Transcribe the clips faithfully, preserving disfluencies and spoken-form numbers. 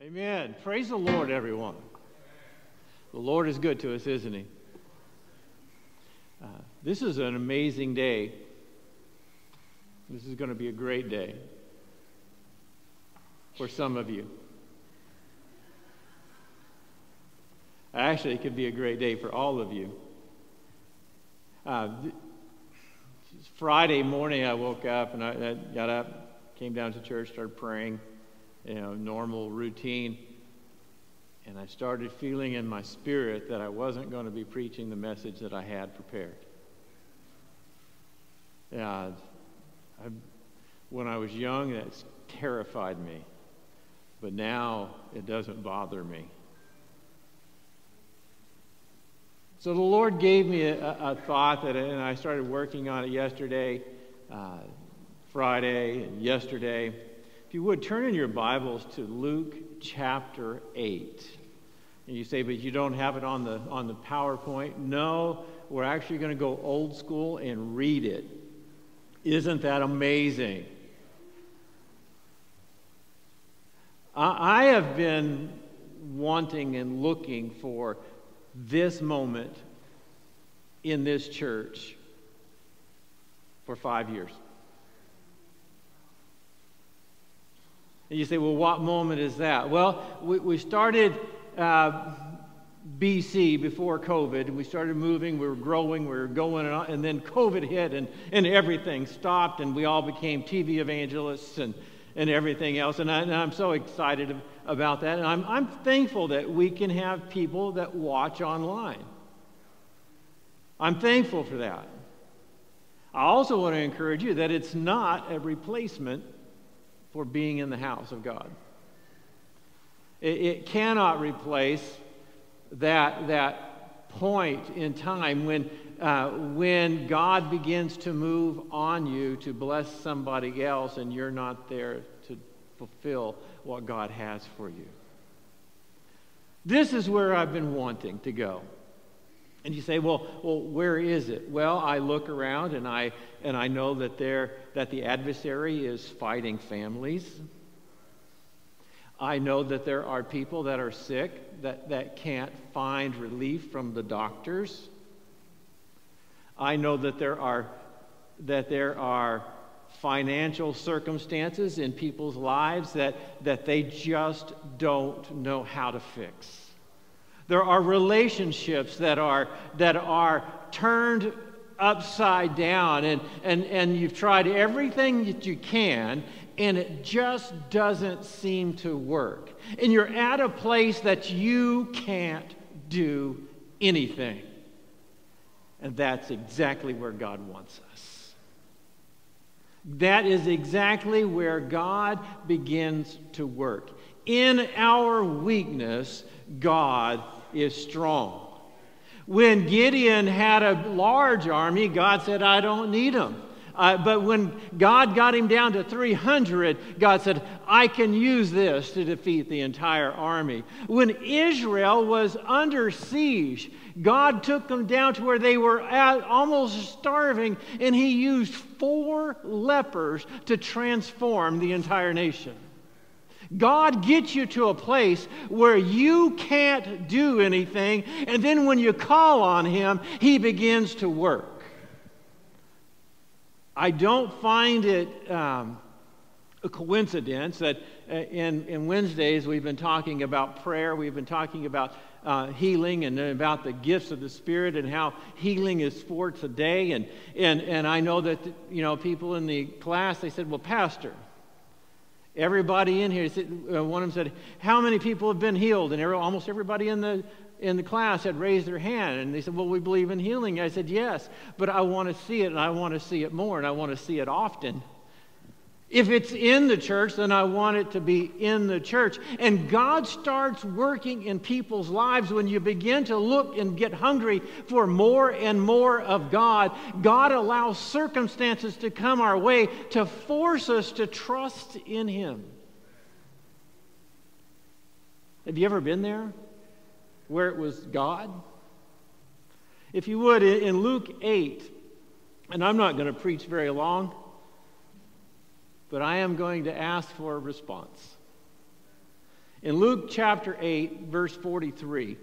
Amen. Praise the Lord, everyone. The Lord is good to us, isn't he? Uh, this is an amazing day. This is going to be a great day for some of you. Actually, it could be a great day for all of you. Uh, Friday morning, I woke up and I, I got up, came down to church, started praying. You know, normal routine, and I started feeling in my spirit that I wasn't going to be preaching the message that I had prepared. Yeah, I, when I was young, that terrified me, but now it doesn't bother me. So the Lord gave me a, a thought that, and I started working on it yesterday, uh, Friday, and yesterday. If you would, turn in your Bibles to Luke chapter eight. And you say, but you don't have it on the, on the PowerPoint. No, we're actually going to go old school and read it. Isn't that amazing? I, I have been wanting and looking for this moment in this church for five years. And you say, well, what moment is that? Well, we, we started uh, B C before COVID. We started moving. We were growing. We were going on. And then COVID hit, and, and everything stopped, and we all became T V evangelists and, and everything else. And, I, and I'm so excited about that. And I'm, I'm thankful that we can have people that watch online. I'm thankful for that. I also want to encourage you that it's not a replacement for being in the house of God. It, it cannot replace that, that point in time when, uh, when God begins to move on you to bless somebody else and you're not there to fulfill what God has for you. This is where I've been wanting to go. And you say, well, well, where is it? Well, I look around and I and I know that there that the adversary is fighting families. I know that there are people that are sick that, that can't find relief from the doctors. I know that there are that there are financial circumstances in people's lives that, that they just don't know how to fix. There are relationships that are that are turned upside down, and, and, and you've tried everything that you can, and it just doesn't seem to work. And you're at a place that you can't do anything. And that's exactly where God wants us. That is exactly where God begins to work. In our weakness, God is strong. When Gideon had a large army, God said, I don't need them. Uh, but when God got him down to three hundred, God said, I can use this to defeat the entire army. When Israel was under siege, God took them down to where they were at, almost starving, and he used four lepers to transform the entire nation. God gets you to a place where you can't do anything, and then when you call on him, he begins to work. I don't find it um, a coincidence that uh, in, in Wednesdays we've been talking about prayer, we've been talking about uh, healing and about the gifts of the Spirit and how healing is for today. And, and, and I know that you know people in the class, they said, well, Pastor, everybody in here, one of them said, how many people have been healed? And every, almost everybody in the, in the class had raised their hand. And they said, well, we believe in healing. And I said, yes, but I want to see it, and I want to see it more, and I want to see it often. If it's in the church, then I want it to be in the church. And God starts working in people's lives when you begin to look and get hungry for more and more of God. God allows circumstances to come our way to force us to trust in him. Have you ever been there where it was God? If you would, in Luke eight, and I'm not going to preach very long, but I am going to ask for a response. In Luke chapter eight, verse forty-three,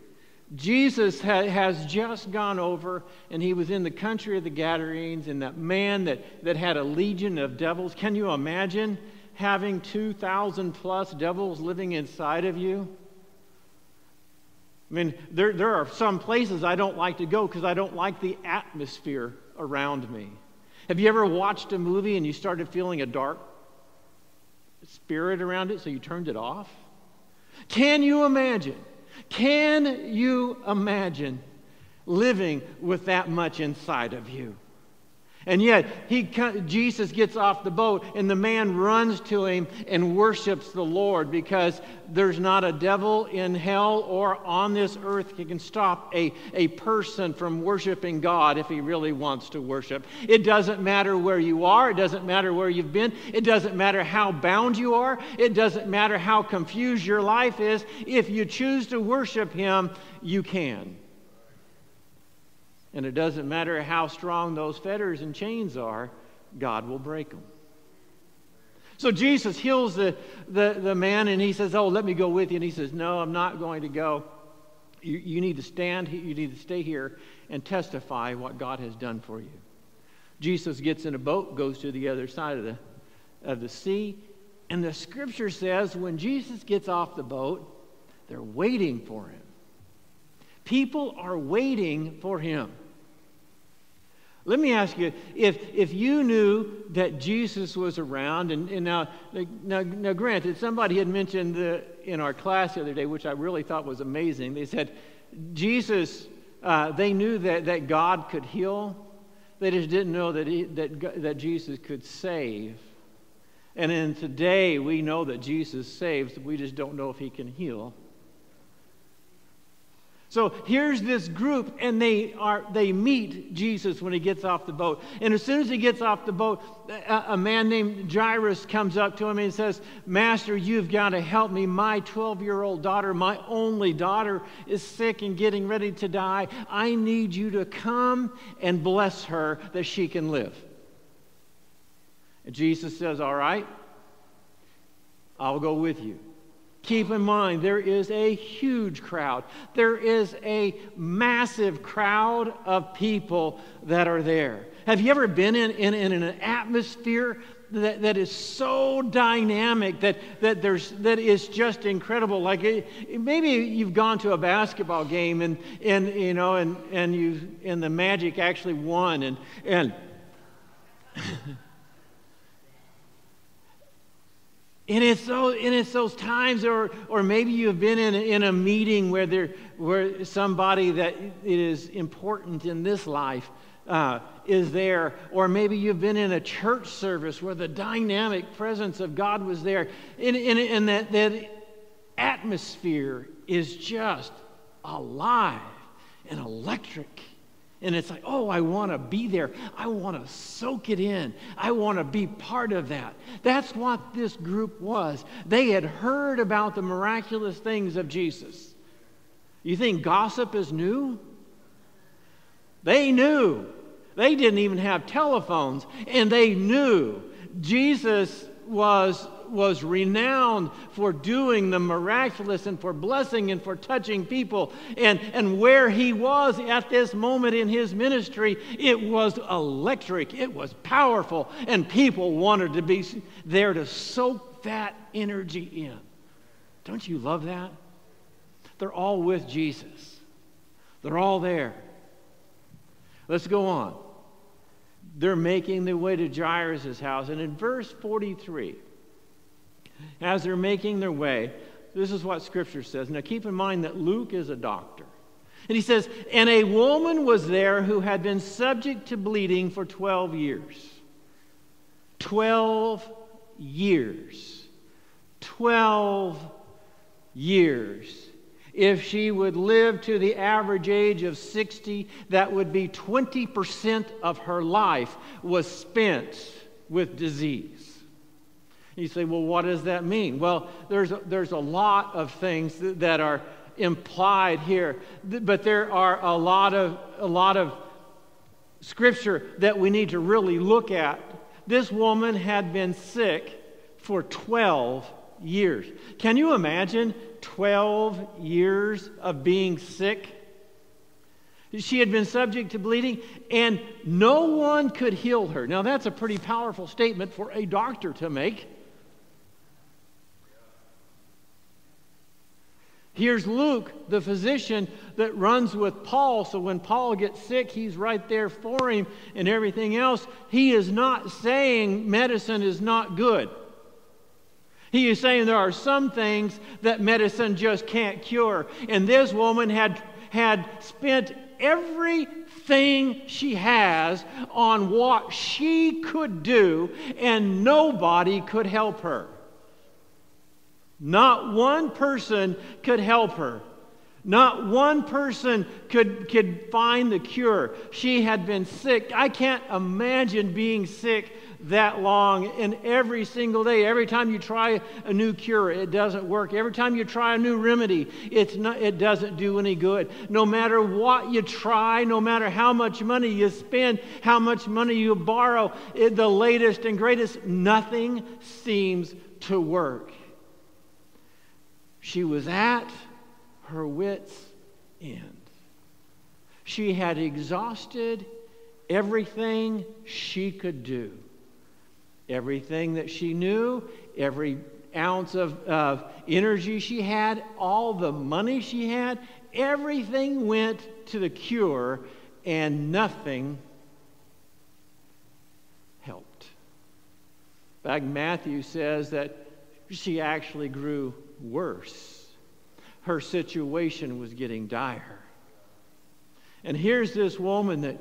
Jesus ha- has just gone over, and he was in the country of the Gadarenes, and that man that, that had a legion of devils. Can you imagine having two thousand plus devils living inside of you? I mean, there, there are some places I don't like to go because I don't like the atmosphere around me. Have you ever watched a movie and you started feeling a dark spirit around it, so you turned it off? Can you imagine? Can you imagine living with that much inside of you? And yet, he, Jesus gets off the boat, and the man runs to him and worships the Lord, because there's not a devil in hell or on this earth that can stop a, a person from worshiping God if he really wants to worship. It doesn't matter where you are. It doesn't matter where you've been. It doesn't matter how bound you are. It doesn't matter how confused your life is. If you choose to worship him, you can. And it doesn't matter how strong those fetters and chains are, God will break them. So Jesus heals the, the, the man, and he says, oh, let me go with you. And he says, no, I'm not going to go. You, you need to stand, you need to stay here and testify what God has done for you. Jesus gets in a boat, goes to the other side of the, of the sea. And the scripture says when Jesus gets off the boat, they're waiting for him. People are waiting for him. Let me ask you, if if you knew that Jesus was around, and, and now, now, now granted, somebody had mentioned the, in our class the other day, which I really thought was amazing. They said, Jesus, uh, they knew that, that God could heal. They just didn't know that, he, that, that Jesus could save. And then today, we know that Jesus saves. We just don't know if he can heal. So here's this group, and they are they meet Jesus when he gets off the boat. And as soon as he gets off the boat, a, a man named Jairus comes up to him and says, Master, you've got to help me. My twelve-year-old daughter, my only daughter, is sick and getting ready to die. I need you to come and bless her that she can live. And Jesus says, all right, I'll go with you. Keep in mind, there is a huge crowd. There is a massive crowd of people that are there. Have you ever been in, in, in an atmosphere that, that is so dynamic that, that, there's, that is just incredible? Like it, maybe you've gone to a basketball game and, and you know and, and you and the Magic actually won and and And it's those, and it's those times, or or maybe you've been in a, in a meeting where there where somebody that it is important in this life uh, is there, or maybe you've been in a church service where the dynamic presence of God was there, and, and, and that, that atmosphere is just alive and electric. And it's like, oh, I want to be there. I want to soak it in. I want to be part of that. That's what this group was. They had heard about the miraculous things of Jesus. You think gossip is new? They knew. They didn't even have telephones. And they knew Jesus was was renowned for doing the miraculous and for blessing and for touching people. And, and where he was at this moment in his ministry, it was electric. It was powerful. And people wanted to be there to soak that energy in. Don't you love that? They're all with Jesus. They're all there. Let's go on. They're making their way to Jairus' house. And in verse forty-three... as they're making their way, this is what Scripture says. Now keep in mind that Luke is a doctor. And he says, and a woman was there who had been subject to bleeding for twelve years. twelve years. twelve years. If she would live to the average age of sixty, that would be twenty percent of her life was spent with disease. You say, well, what does that mean? Well, there's a, there's a lot of things that, that are implied here, but there are a lot of a lot of scripture that we need to really look at. This woman had been sick for twelve years. Can you imagine twelve years of being sick. She had been subject to bleeding, and no one could heal her. Now, that's a pretty powerful statement for a doctor to make. Here's Luke, the physician that runs with Paul, so when Paul gets sick, he's right there for him and everything else. He is not saying medicine is not good. He is saying there are some things that medicine just can't cure. And this woman had, had spent everything she has on what she could do, and nobody could help her. Not one person could help her. Not one person could, could find the cure. She had been sick. I can't imagine being sick that long, and every single day, every time you try a new cure, it doesn't work. Every time you try a new remedy, it's not, it doesn't do any good. No matter what you try, no matter how much money you spend, how much money you borrow, it, the latest and greatest, nothing seems to work. She was at her wit's end. She had exhausted everything she could do. Everything that she knew, every ounce of, of energy she had, all the money she had, everything went to the cure, and nothing helped. In fact, Matthew says that she actually grew worse. Her situation was getting dire. And here's this woman that,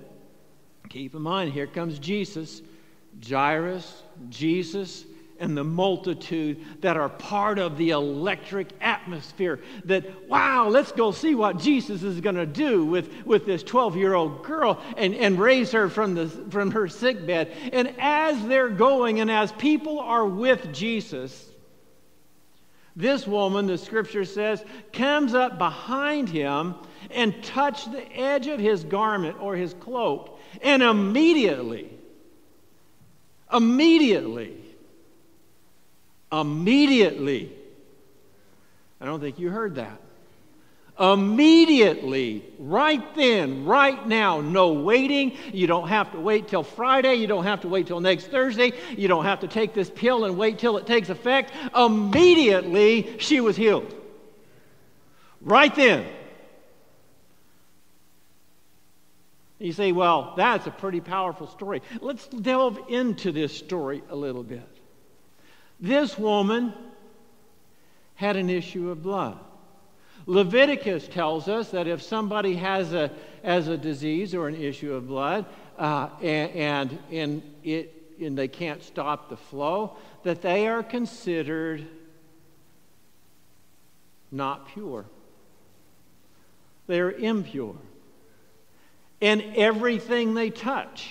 keep in mind, here comes Jesus, Jairus, Jesus, and the multitude that are part of the electric atmosphere that, wow, let's go see what Jesus is going to do with, with this twelve-year-old girl and, and raise her from, the, from her sick bed. And as they're going and as people are with Jesus, this woman, the scripture says, comes up behind him and touched the edge of his garment or his cloak, and immediately, immediately, immediately, I don't think you heard that, immediately, right then, right now, no waiting. You don't have to wait till Friday. You don't have to wait till next Thursday. You don't have to take this pill and wait till it takes effect. Immediately, she was healed. Right then. You say, well, that's a pretty powerful story. Let's delve into this story a little bit. This woman had an issue of blood. Leviticus tells us that if somebody has a, has a disease or an issue of blood, uh, and, and, and, it, and they can't stop the flow, that they are considered not pure. They are impure. And everything they touch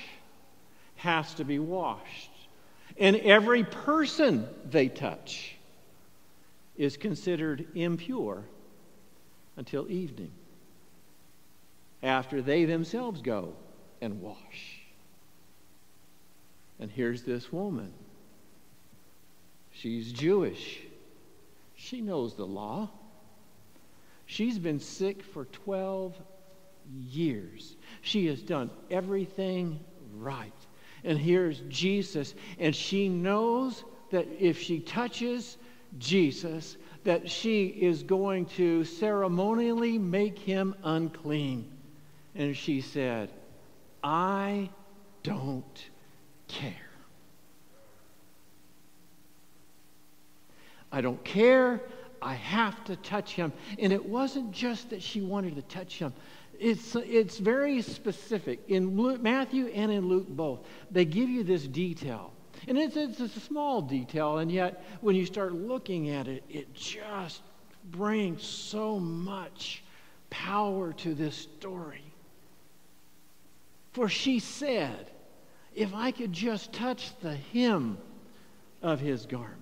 has to be washed. And every person they touch is considered impure until evening, after they themselves go and wash. And here's this woman. She's Jewish. She knows the law. She's been sick for twelve years. She has done everything right. And here's Jesus, and she knows that if she touches Jesus, that she is going to ceremonially make him unclean. And she said, I don't care. I don't care. I have to touch him. And it wasn't just that she wanted to touch him. It's, it's very specific. In Luke, Matthew and in Luke both, they give you this detail. And it's, it's a small detail, and yet when you start looking at it, it just brings so much power to this story. For she said, if I could just touch the hem of his garment.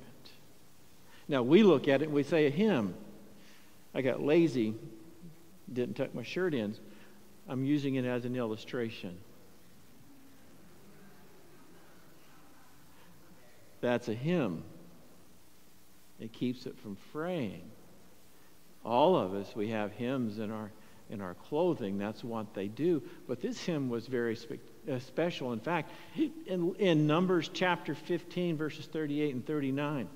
Now, we look at it and we say, a hem. I got lazy, didn't tuck my shirt in. I'm using it as an illustration. That's a hem. It keeps it from fraying. All of us, we have hymns in our in our clothing. That's what they do. But this hymn was very spe uh, special. In fact, in, in Numbers chapter fifteen, verses thirty-eight and thirty-nine,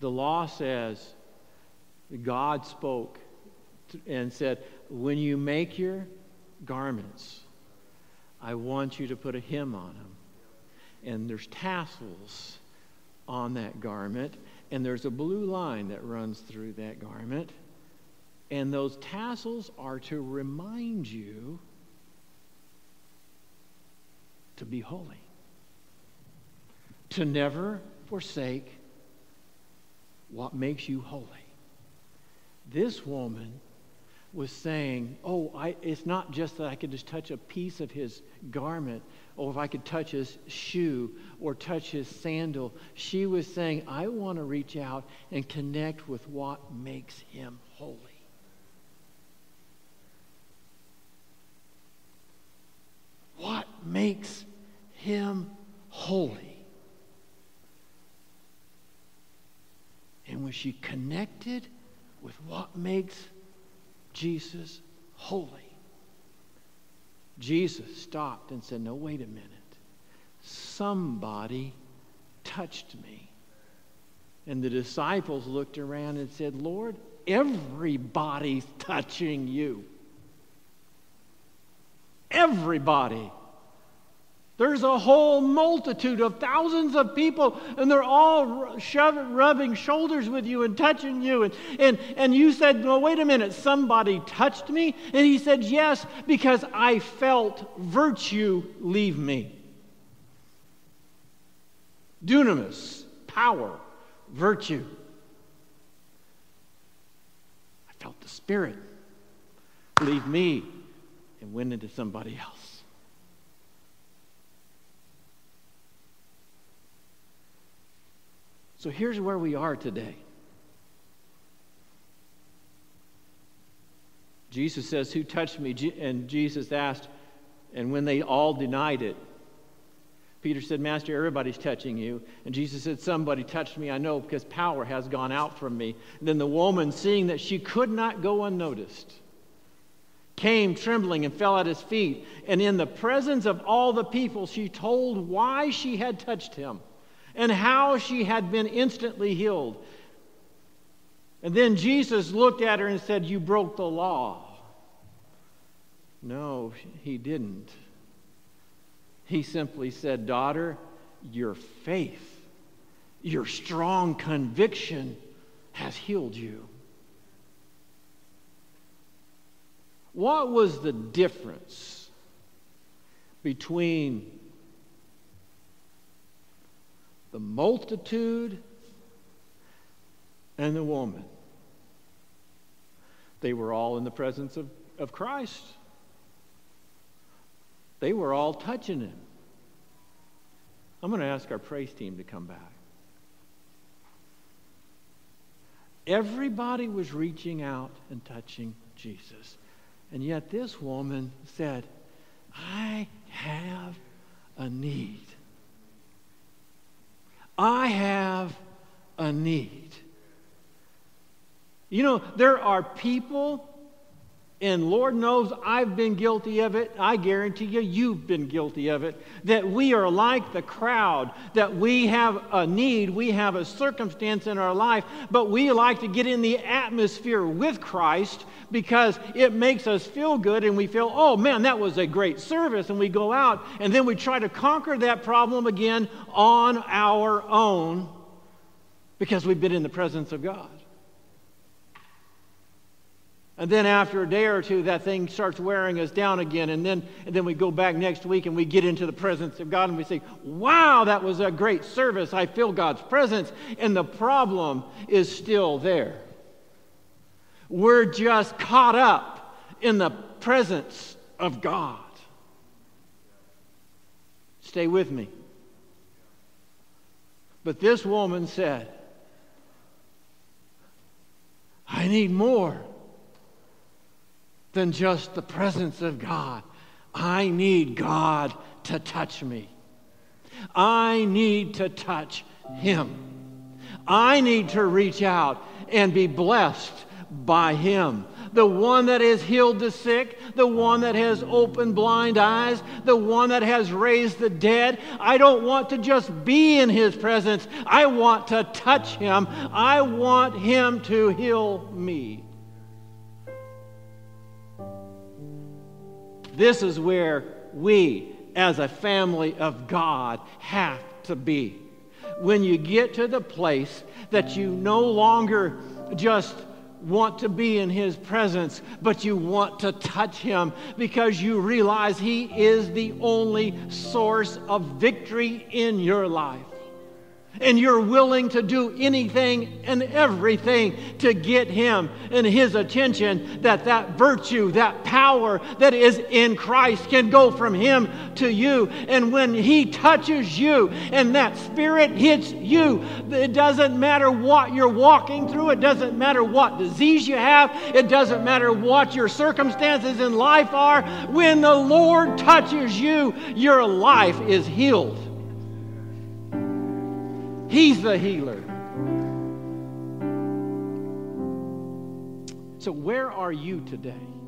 the law says, God spoke and said, when you make your garments, I want you to put a hymn on them. And there's tassels on that garment, and there's a blue line that runs through that garment. And those tassels are to remind you to be holy, to never forsake what makes you holy. This woman was saying, oh, I, it's not just that I could just touch a piece of his garment, or if I could touch his shoe or touch his sandal. She was saying, I want to reach out and connect with what makes him holy. What makes him holy? And when she connected with what makes Jesus holy, Jesus stopped and said, no, wait a minute. Somebody touched me. And the disciples looked around and said, Lord, everybody's touching you. Everybody. There's a whole multitude of thousands of people, and they're all shoving, rubbing shoulders with you and touching you. And, and, and you said, well, wait a minute, somebody touched me? And he said, yes, because I felt virtue leave me. Dunamis, power, virtue. I felt the Spirit leave me and went into somebody else. So here's where we are today. Jesus says, who touched me? And Jesus asked, and when they all denied it, Peter said, Master, everybody's touching you. And Jesus said, somebody touched me, I know, because power has gone out from me. And then the woman, seeing that she could not go unnoticed, came trembling and fell at his feet. And in the presence of all the people, she told why she had touched him, and how she had been instantly healed. And then Jesus looked at her and said, you broke the law. No, he didn't. He simply said, daughter, your faith, your strong conviction has healed you. What was the difference between the multitude and the woman? They were all in the presence of, of Christ. They were all touching him. I'm going to ask our praise team to come back. Everybody was reaching out and touching Jesus. And yet this woman said, I have a need. I have a need. You know, there are people, and Lord knows I've been guilty of it. I guarantee you, you've been guilty of it. That we are like the crowd, that we have a need, we have a circumstance in our life, but we like to get in the atmosphere with Christ because it makes us feel good, and we feel, oh man, that was a great service, and we go out, and then we try to conquer that problem again on our own because we've been in the presence of God. And then after a day or two, that thing starts wearing us down again. And then, and then we go back next week and we get into the presence of God and we say, wow, that was a great service. I feel God's presence. And the problem is still there. We're just caught up in the presence of God. Stay with me. But this woman said, I need more than just the presence of God. I need God to touch me. I need to touch him. I need to reach out and be blessed by him. The one that has healed the sick, the one that has opened blind eyes, the one that has raised the dead. I don't want to just be in his presence. I want to touch him. I want him to heal me. This is where we, as a family of God, have to be. When you get to the place that you no longer just want to be in his presence, but you want to touch him because you realize he is the only source of victory in your life. And you're willing to do anything and everything to get him and his attention, that that virtue, that power that is in Christ can go from him to you. And when he touches you and that spirit hits you, it doesn't matter what you're walking through. It doesn't matter what disease you have. It doesn't matter what your circumstances in life are. When the Lord touches you, your life is healed. He's the healer. So where are you today?